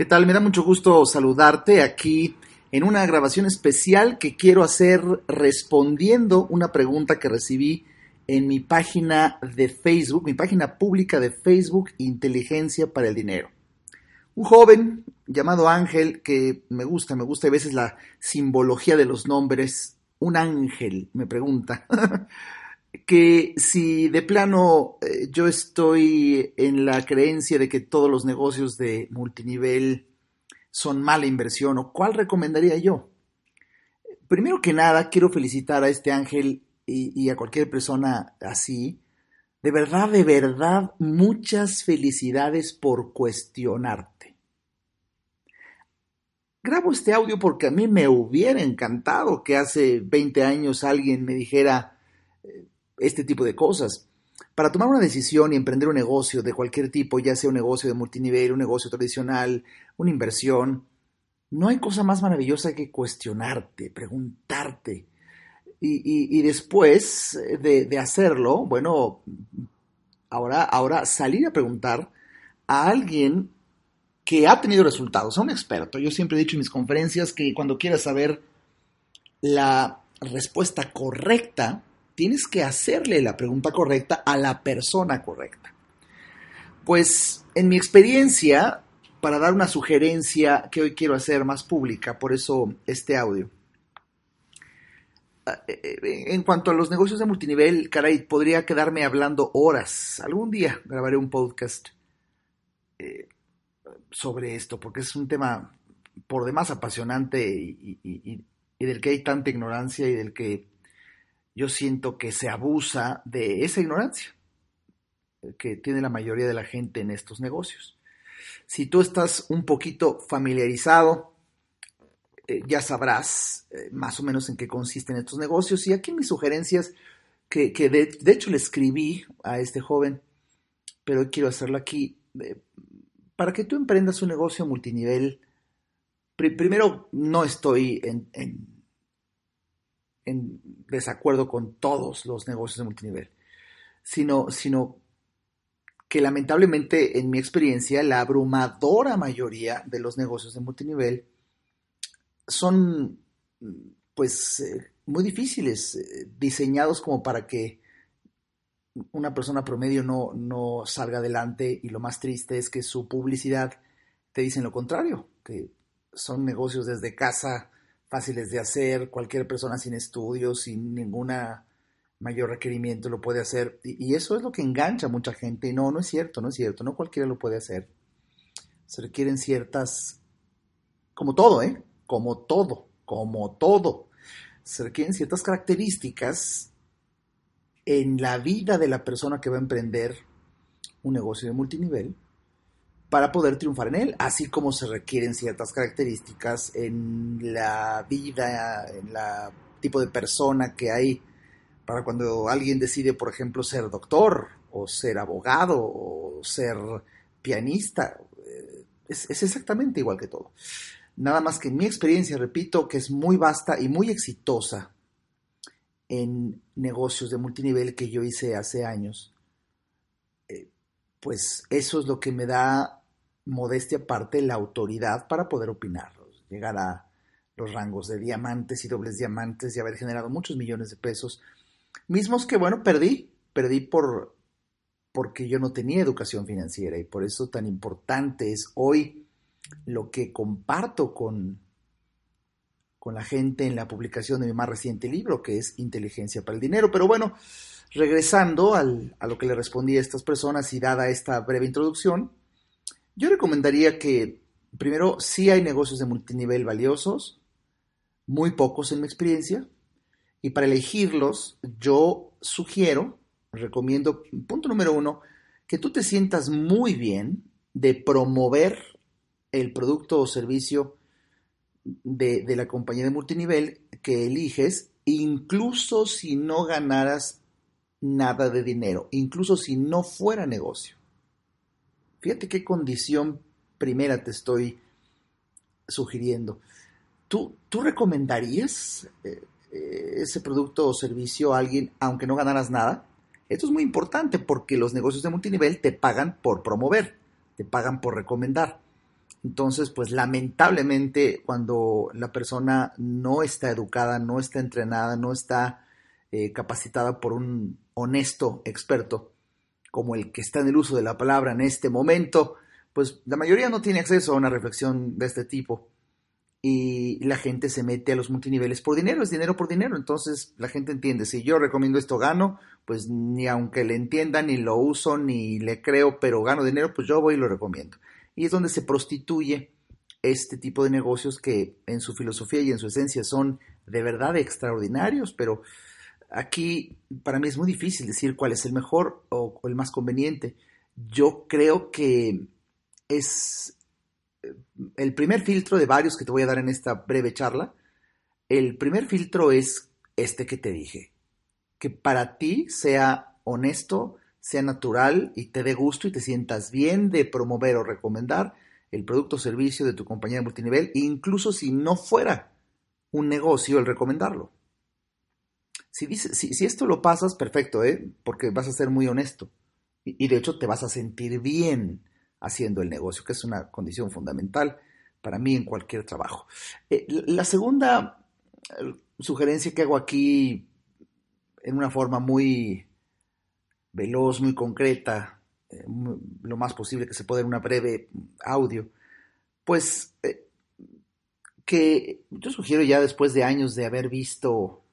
¿Qué tal? Me da mucho gusto saludarte aquí en una grabación especial que quiero hacer respondiendo una pregunta que recibí en mi página de Facebook, mi página pública de Facebook, Inteligencia para el Dinero. Un joven llamado Ángel, que me gusta a veces la simbología de los nombres, un ángel me pregunta que si de plano yo estoy en la creencia de que todos los negocios de multinivel son mala inversión, o cuál recomendaría yo. Primero que nada, quiero felicitar a este Ángel y a cualquier persona así. De verdad, muchas felicidades por cuestionarte. Grabo este audio porque a mí me hubiera encantado que hace 20 años alguien me dijera este tipo de cosas. Para tomar una decisión y emprender un negocio de cualquier tipo, ya sea un negocio de multinivel, un negocio tradicional, una inversión, no hay cosa más maravillosa que cuestionarte, preguntarte. Y después de hacerlo, bueno, ahora salir a preguntar a alguien que ha tenido resultados, a un experto. Yo siempre he dicho en mis conferencias que cuando quieras saber la respuesta correcta, tienes que hacerle la pregunta correcta a la persona correcta. Pues en mi experiencia, para dar una sugerencia que hoy quiero hacer más pública, por eso este audio. En cuanto a los negocios de multinivel, caray, podría quedarme hablando horas. Algún día grabaré un podcast sobre esto, porque es un tema por demás apasionante y del que hay tanta ignorancia y del que yo siento que se abusa de esa ignorancia que tiene la mayoría de la gente en estos negocios. Si tú estás un poquito familiarizado, ya sabrás más o menos en qué consisten estos negocios. Y aquí mis sugerencias, que de hecho le escribí a este joven, pero quiero hacerlo aquí. Para que tú emprendas un negocio multinivel, primero, no estoy en desacuerdo con todos los negocios de multinivel, sino que lamentablemente, en mi experiencia, la abrumadora mayoría de los negocios de multinivel son, pues, muy difíciles, diseñados como para que una persona promedio no salga adelante, y lo más triste es que su publicidad te dicen lo contrario, que son negocios desde casa, fáciles de hacer, cualquier persona sin estudios, sin ninguna mayor requerimiento lo puede hacer, y eso es lo que engancha a mucha gente, y no es cierto, no cualquiera lo puede hacer. Se requieren ciertas, como todo, se requieren ciertas características en la vida de la persona que va a emprender un negocio de multinivel para poder triunfar en él, así como se requieren ciertas características en la vida, en la tipo de persona que hay para cuando alguien decide, por ejemplo, ser doctor, o ser abogado, o ser pianista. Es exactamente igual que todo. Nada más que en mi experiencia, repito, que es muy vasta y muy exitosa en negocios de multinivel que yo hice hace años, pues eso es lo que me da, modestia aparte, la autoridad para poder opinar, llegar a los rangos de diamantes y dobles diamantes y haber generado muchos millones de pesos, mismos que, bueno, perdí porque yo no tenía educación financiera, y por eso tan importante es hoy lo que comparto con la gente en la publicación de mi más reciente libro, que es Inteligencia para el Dinero. Pero bueno, regresando a lo que le respondí a estas personas, y dada esta breve introducción, yo recomendaría que, primero, sí hay negocios de multinivel valiosos, muy pocos en mi experiencia, y para elegirlos yo recomiendo, punto número 1, que tú te sientas muy bien de promover el producto o servicio de la compañía de multinivel que eliges, incluso si no ganaras nada de dinero, incluso si no fuera negocio. Fíjate qué condición primera te estoy sugiriendo. ¿Tú recomendarías ese producto o servicio a alguien aunque no ganaras nada? Esto es muy importante porque los negocios de multinivel te pagan por promover, te pagan por recomendar. Entonces, pues lamentablemente cuando la persona no está educada, no está entrenada, no está capacitada por un honesto experto como el que está en el uso de la palabra en este momento, pues la mayoría no tiene acceso a una reflexión de este tipo y la gente se mete a los multiniveles por dinero, es dinero por dinero. Entonces la gente entiende, si yo recomiendo esto gano, pues ni aunque le entienda, ni lo uso, ni le creo, pero gano dinero, pues yo voy y lo recomiendo. Y es donde se prostituye este tipo de negocios que en su filosofía y en su esencia son de verdad extraordinarios, pero aquí para mí es muy difícil decir cuál es el mejor o el más conveniente. Yo creo que es el primer filtro de varios que te voy a dar en esta breve charla. El primer filtro es este que te dije, que para ti sea honesto, sea natural y te dé gusto y te sientas bien de promover o recomendar el producto o servicio de tu compañía de multinivel, incluso si no fuera un negocio el recomendarlo. Si esto lo pasas, perfecto, porque vas a ser muy honesto y de hecho te vas a sentir bien haciendo el negocio, que es una condición fundamental para mí en cualquier trabajo. La segunda sugerencia que hago aquí en una forma muy veloz, muy concreta, lo más posible que se pueda en una breve audio, pues que yo sugiero ya después de años de haber visto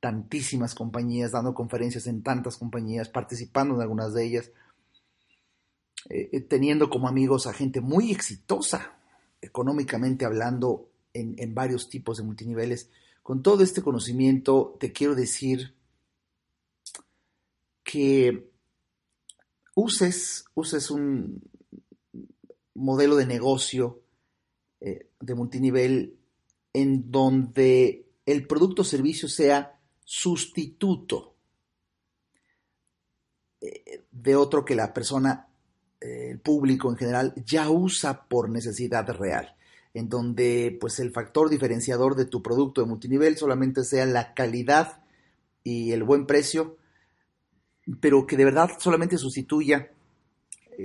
tantísimas compañías, dando conferencias en tantas compañías, participando en algunas de ellas, teniendo como amigos a gente muy exitosa, económicamente hablando, en varios tipos de multiniveles. Con todo este conocimiento te quiero decir que uses un modelo de negocio de multinivel en donde el producto o servicio sea sustituto de otro que la persona, el público en general, ya usa por necesidad real, en donde pues el factor diferenciador de tu producto de multinivel solamente sea la calidad y el buen precio, pero que de verdad solamente sustituya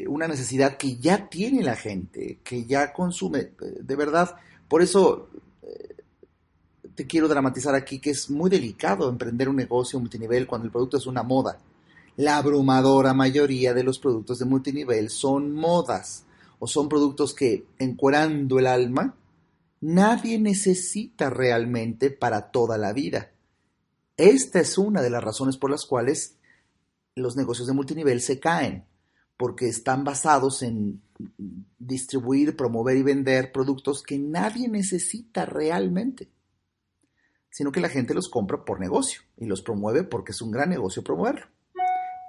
una necesidad que ya tiene la gente, que ya consume, de verdad. Por eso te quiero dramatizar aquí que es muy delicado emprender un negocio multinivel cuando el producto es una moda. La abrumadora mayoría de los productos de multinivel son modas o son productos que, encuerando el alma, nadie necesita realmente para toda la vida. Esta es una de las razones por las cuales los negocios de multinivel se caen, porque están basados en distribuir, promover y vender productos que nadie necesita realmente, sino que la gente los compra por negocio y los promueve porque es un gran negocio promoverlo.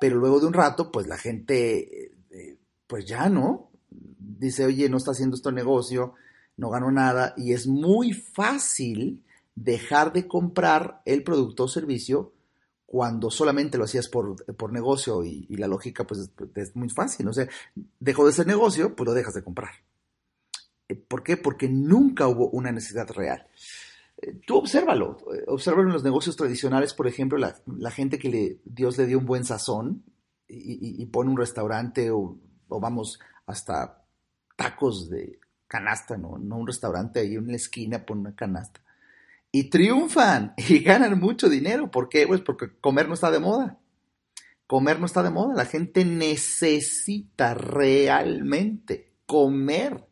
Pero luego de un rato, pues la gente, pues ya no, dice, oye, no está haciendo este negocio, no gano nada, y es muy fácil dejar de comprar el producto o servicio cuando solamente lo hacías por negocio y la lógica pues es muy fácil. O sea, dejó de ser negocio, pues lo dejas de comprar. ¿Por qué? Porque nunca hubo una necesidad real. Tú obsérvalo en los negocios tradicionales, por ejemplo, la gente que Dios le dio un buen sazón y pone un restaurante o vamos hasta tacos de canasta, no un restaurante ahí en la esquina, pone una canasta. Y triunfan y ganan mucho dinero. ¿Por qué? Pues porque comer no está de moda. Comer no está de moda. La gente necesita realmente comer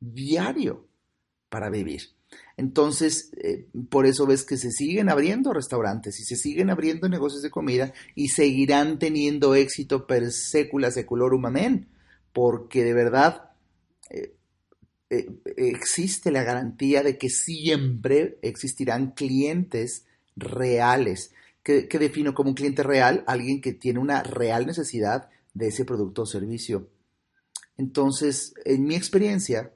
diario para vivir. Entonces, por eso ves que se siguen abriendo restaurantes y se siguen abriendo negocios de comida y seguirán teniendo éxito per secula seculorum, amén. Porque de verdad existe la garantía de que siempre existirán clientes reales. ¿Qué defino como un cliente real? Alguien que tiene una real necesidad de ese producto o servicio. Entonces, en mi experiencia,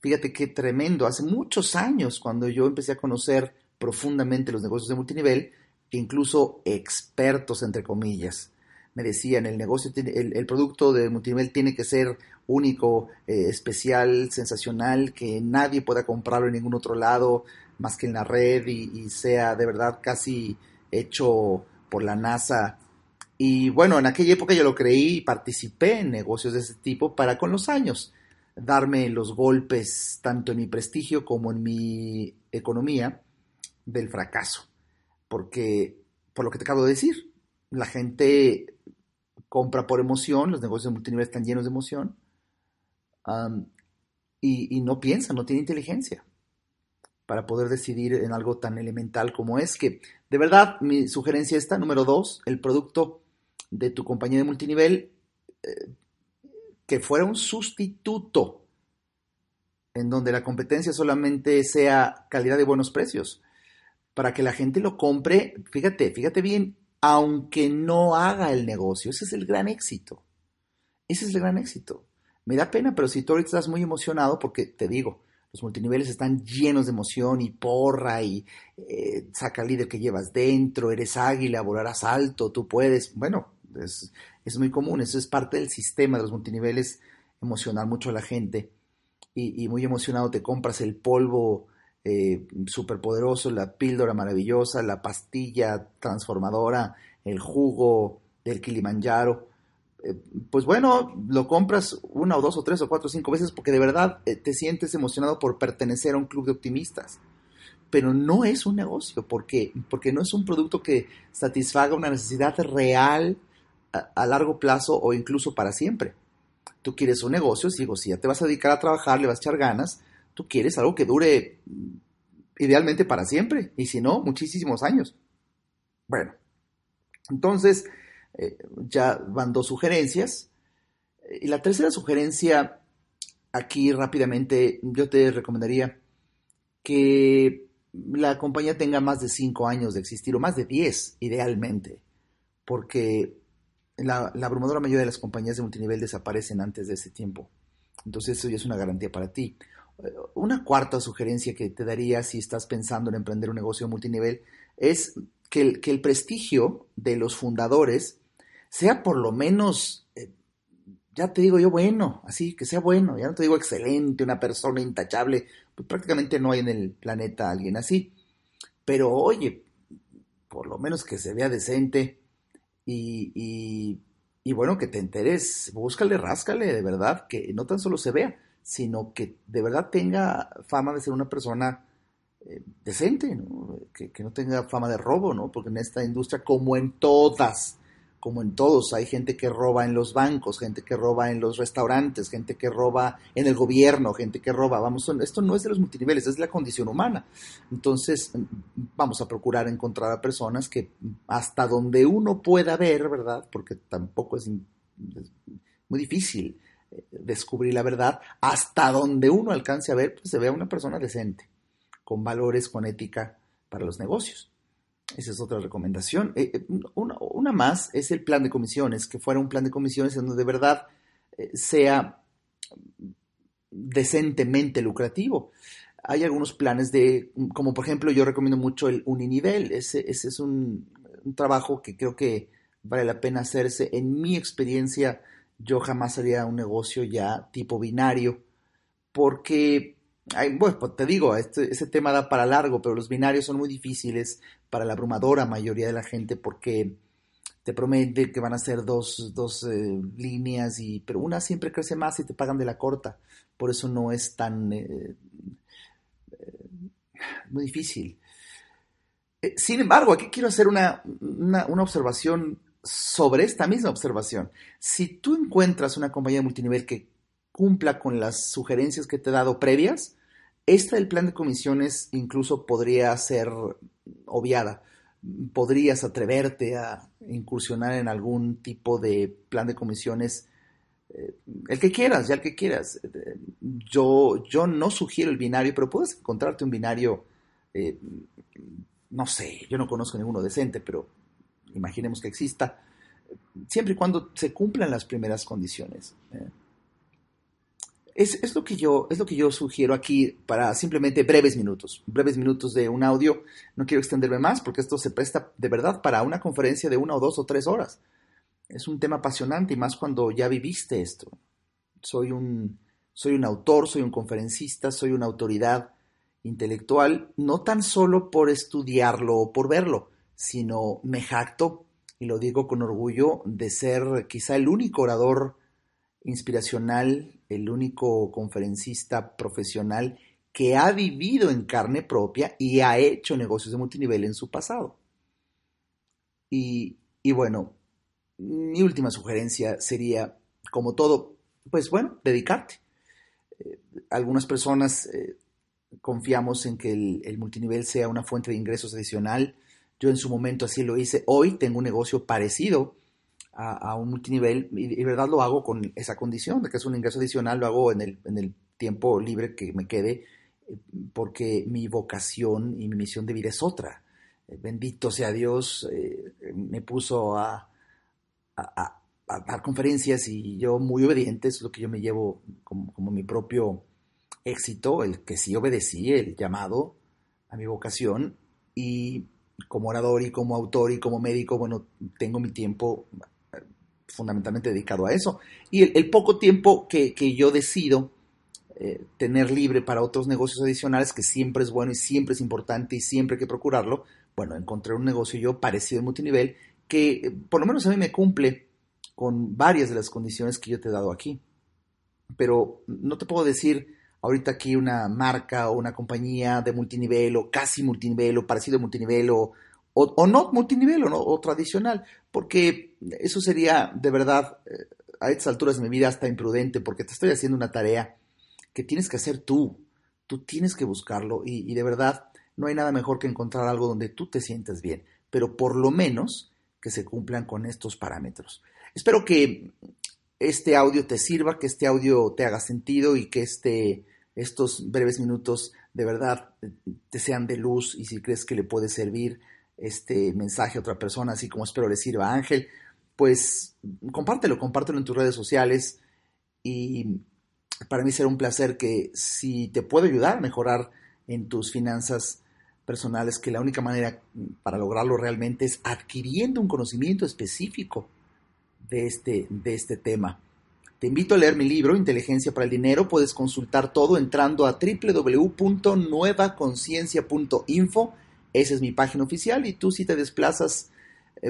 fíjate qué tremendo, hace muchos años cuando yo empecé a conocer profundamente los negocios de multinivel, incluso expertos entre comillas, me decían, el producto de multinivel tiene que ser único, especial, sensacional, que nadie pueda comprarlo en ningún otro lado más que en la red y sea de verdad casi hecho por la NASA. Y bueno, en aquella época yo lo creí y participé en negocios de ese tipo para con los años. darme los golpes, tanto en mi prestigio como en mi economía, del fracaso. Porque, por lo que te acabo de decir, la gente compra por emoción, los negocios de multinivel están llenos de emoción, y no piensa, no tiene inteligencia para poder decidir en algo tan elemental como es que, de verdad, mi sugerencia está, número 2, el producto de tu compañía de multinivel, que fuera un sustituto en donde la competencia solamente sea calidad de buenos precios, para que la gente lo compre, fíjate bien, aunque no haga el negocio. Ese es el gran éxito. Me da pena, pero si tú ahorita estás muy emocionado, porque te digo, los multiniveles están llenos de emoción y porra y saca el líder que llevas dentro, eres águila, volarás alto, tú puedes. Bueno, es muy común, eso es parte del sistema de los multiniveles, emocionar mucho a la gente. Y muy emocionado te compras el polvo superpoderoso, la píldora maravillosa, la pastilla transformadora, el jugo del Kilimanjaro. Pues bueno, lo compras 1 o 2 o 3 o 4 o 5 veces porque de verdad te sientes emocionado por pertenecer a un club de optimistas. Pero no es un negocio, porque no es un producto que satisfaga una necesidad real a largo plazo o incluso para siempre. Tú quieres un negocio, si ya te vas a dedicar a trabajar, le vas a echar ganas, tú quieres algo que dure idealmente para siempre, y si no, muchísimos años. Bueno, entonces ya van 2 sugerencias. Y la tercera sugerencia, aquí rápidamente, yo te recomendaría que la compañía tenga más de 5 años de existir, o más de 10 idealmente, porque la abrumadora mayoría de las compañías de multinivel desaparecen antes de ese tiempo. Entonces eso ya es una garantía para ti. Una cuarta sugerencia que te daría si estás pensando en emprender un negocio multinivel es que el prestigio de los fundadores sea por lo menos, ya te digo yo, bueno, así que sea bueno, ya no te digo excelente, una persona intachable, pues prácticamente no hay en el planeta alguien así, pero oye, por lo menos que se vea decente y bueno, que te enteres, búscale, ráscale, de verdad, que no tan solo se vea, sino que de verdad tenga fama de ser una persona decente, ¿no? Que no tenga fama de robo, ¿no? Porque en esta industria, como en todos, hay gente que roba en los bancos, gente que roba en los restaurantes, gente que roba en el gobierno, gente que roba, vamos, esto no es de los multiniveles, es la condición humana. Entonces, vamos a procurar encontrar a personas que hasta donde uno pueda ver, ¿verdad? Porque tampoco es muy difícil descubrir la verdad, hasta donde uno alcance a ver, pues se vea una persona decente, con valores, con ética para los negocios. Esa es otra recomendación. Una más es el plan de comisiones, que fuera un plan de comisiones en donde de verdad sea decentemente lucrativo. Hay algunos planes como por ejemplo yo recomiendo mucho el Uninivel, ese es un trabajo que creo que vale la pena hacerse. En mi experiencia, yo jamás haría un negocio ya tipo binario, porque, bueno, pues te digo, ese tema da para largo, pero los binarios son muy difíciles para la abrumadora mayoría de la gente, porque te promete que van a ser dos líneas, pero una siempre crece más y te pagan de la corta. Por eso no es tan muy difícil. Sin embargo, aquí quiero hacer una observación sobre esta misma observación. Si tú encuentras una compañía de multinivel que cumpla con las sugerencias que te he dado previas, esta del plan de comisiones incluso podría ser obviada. Podrías atreverte a incursionar en algún tipo de plan de comisiones, el que quieras. Yo no sugiero el binario, pero puedes encontrarte un binario, no sé, yo no conozco ninguno decente, pero imaginemos que exista, siempre y cuando se cumplan las primeras condiciones. Es lo que yo sugiero aquí para simplemente breves minutos de un audio. No quiero extenderme más porque esto se presta de verdad para una conferencia de 1 o 2 o 3 horas. Es un tema apasionante y más cuando ya viviste esto. Soy un autor, soy un conferencista, soy una autoridad intelectual, no tan solo por estudiarlo o por verlo, sino me jacto, y lo digo con orgullo, de ser quizá el único orador inspiracional el único conferencista profesional que ha vivido en carne propia y ha hecho negocios de multinivel en su pasado. Y bueno, mi última sugerencia sería, como todo, pues bueno, dedicarte. Algunas personas confiamos en que el multinivel sea una fuente de ingresos adicional. Yo en su momento así lo hice. Hoy tengo un negocio parecido a un multinivel y verdad lo hago con esa condición de que es un ingreso adicional. Lo hago en el tiempo libre que me quede porque mi vocación y mi misión de vida es otra. Bendito sea Dios, me puso a dar conferencias y yo muy obediente, es lo que yo me llevo como mi propio éxito, el que sí obedecí el llamado a mi vocación, y como orador y como autor y como médico, bueno, tengo mi tiempo fundamentalmente dedicado a eso. Y el poco tiempo que yo decido tener libre para otros negocios adicionales, que siempre es bueno y siempre es importante y siempre hay que procurarlo, bueno, encontré un negocio yo parecido al multinivel que por lo menos a mí me cumple con varias de las condiciones que yo te he dado aquí. Pero no te puedo decir ahorita aquí una marca o una compañía de multinivel o casi multinivel o parecido a multinivel o no multinivel o tradicional, porque eso sería de verdad a estas alturas de mi vida hasta imprudente, porque te estoy haciendo una tarea que tienes que hacer tú tienes que buscarlo y de verdad no hay nada mejor que encontrar algo donde tú te sientas bien, pero por lo menos que se cumplan con estos parámetros. Espero que este audio te sirva, que este audio te haga sentido y que estos breves minutos de verdad te sean de luz, y si crees que le puede servir este mensaje a otra persona, así como espero le sirva a Ángel, pues compártelo en tus redes sociales, y para mí será un placer que si te puedo ayudar a mejorar en tus finanzas personales, que la única manera para lograrlo realmente es adquiriendo un conocimiento específico de este tema. Te invito a leer mi libro, Inteligencia para el Dinero. Puedes consultar todo entrando a www.nuevaconciencia.info. Esa es mi página oficial, y tú, si te desplazas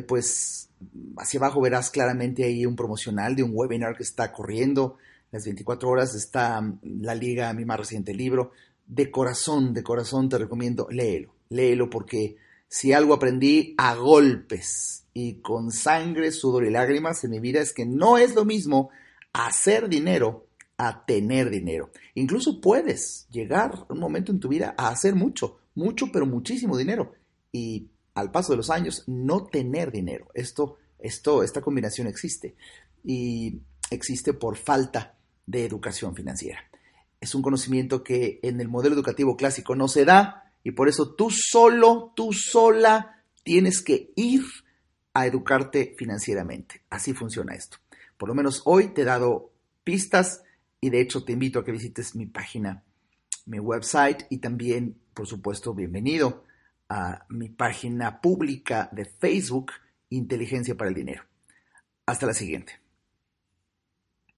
pues hacia abajo, verás claramente ahí un promocional de un webinar que está corriendo las 24 horas. Está la liga a mi más reciente libro. De corazón te recomiendo, léelo, porque si algo aprendí a golpes y con sangre, sudor y lágrimas en mi vida es que no es lo mismo hacer dinero a tener dinero. Incluso puedes llegar un momento en tu vida a hacer mucho, pero muchísimo dinero, y al paso de los años no tener dinero. Esta combinación existe, y existe por falta de educación financiera. Es un conocimiento que en el modelo educativo clásico no se da, y por eso tú sola tienes que ir a educarte financieramente. Así funciona esto. Por lo menos hoy te he dado pistas, y de hecho te invito a que visites mi página, mi website, y también, por supuesto, bienvenido a mi página pública de Facebook, Inteligencia para el Dinero. Hasta la siguiente.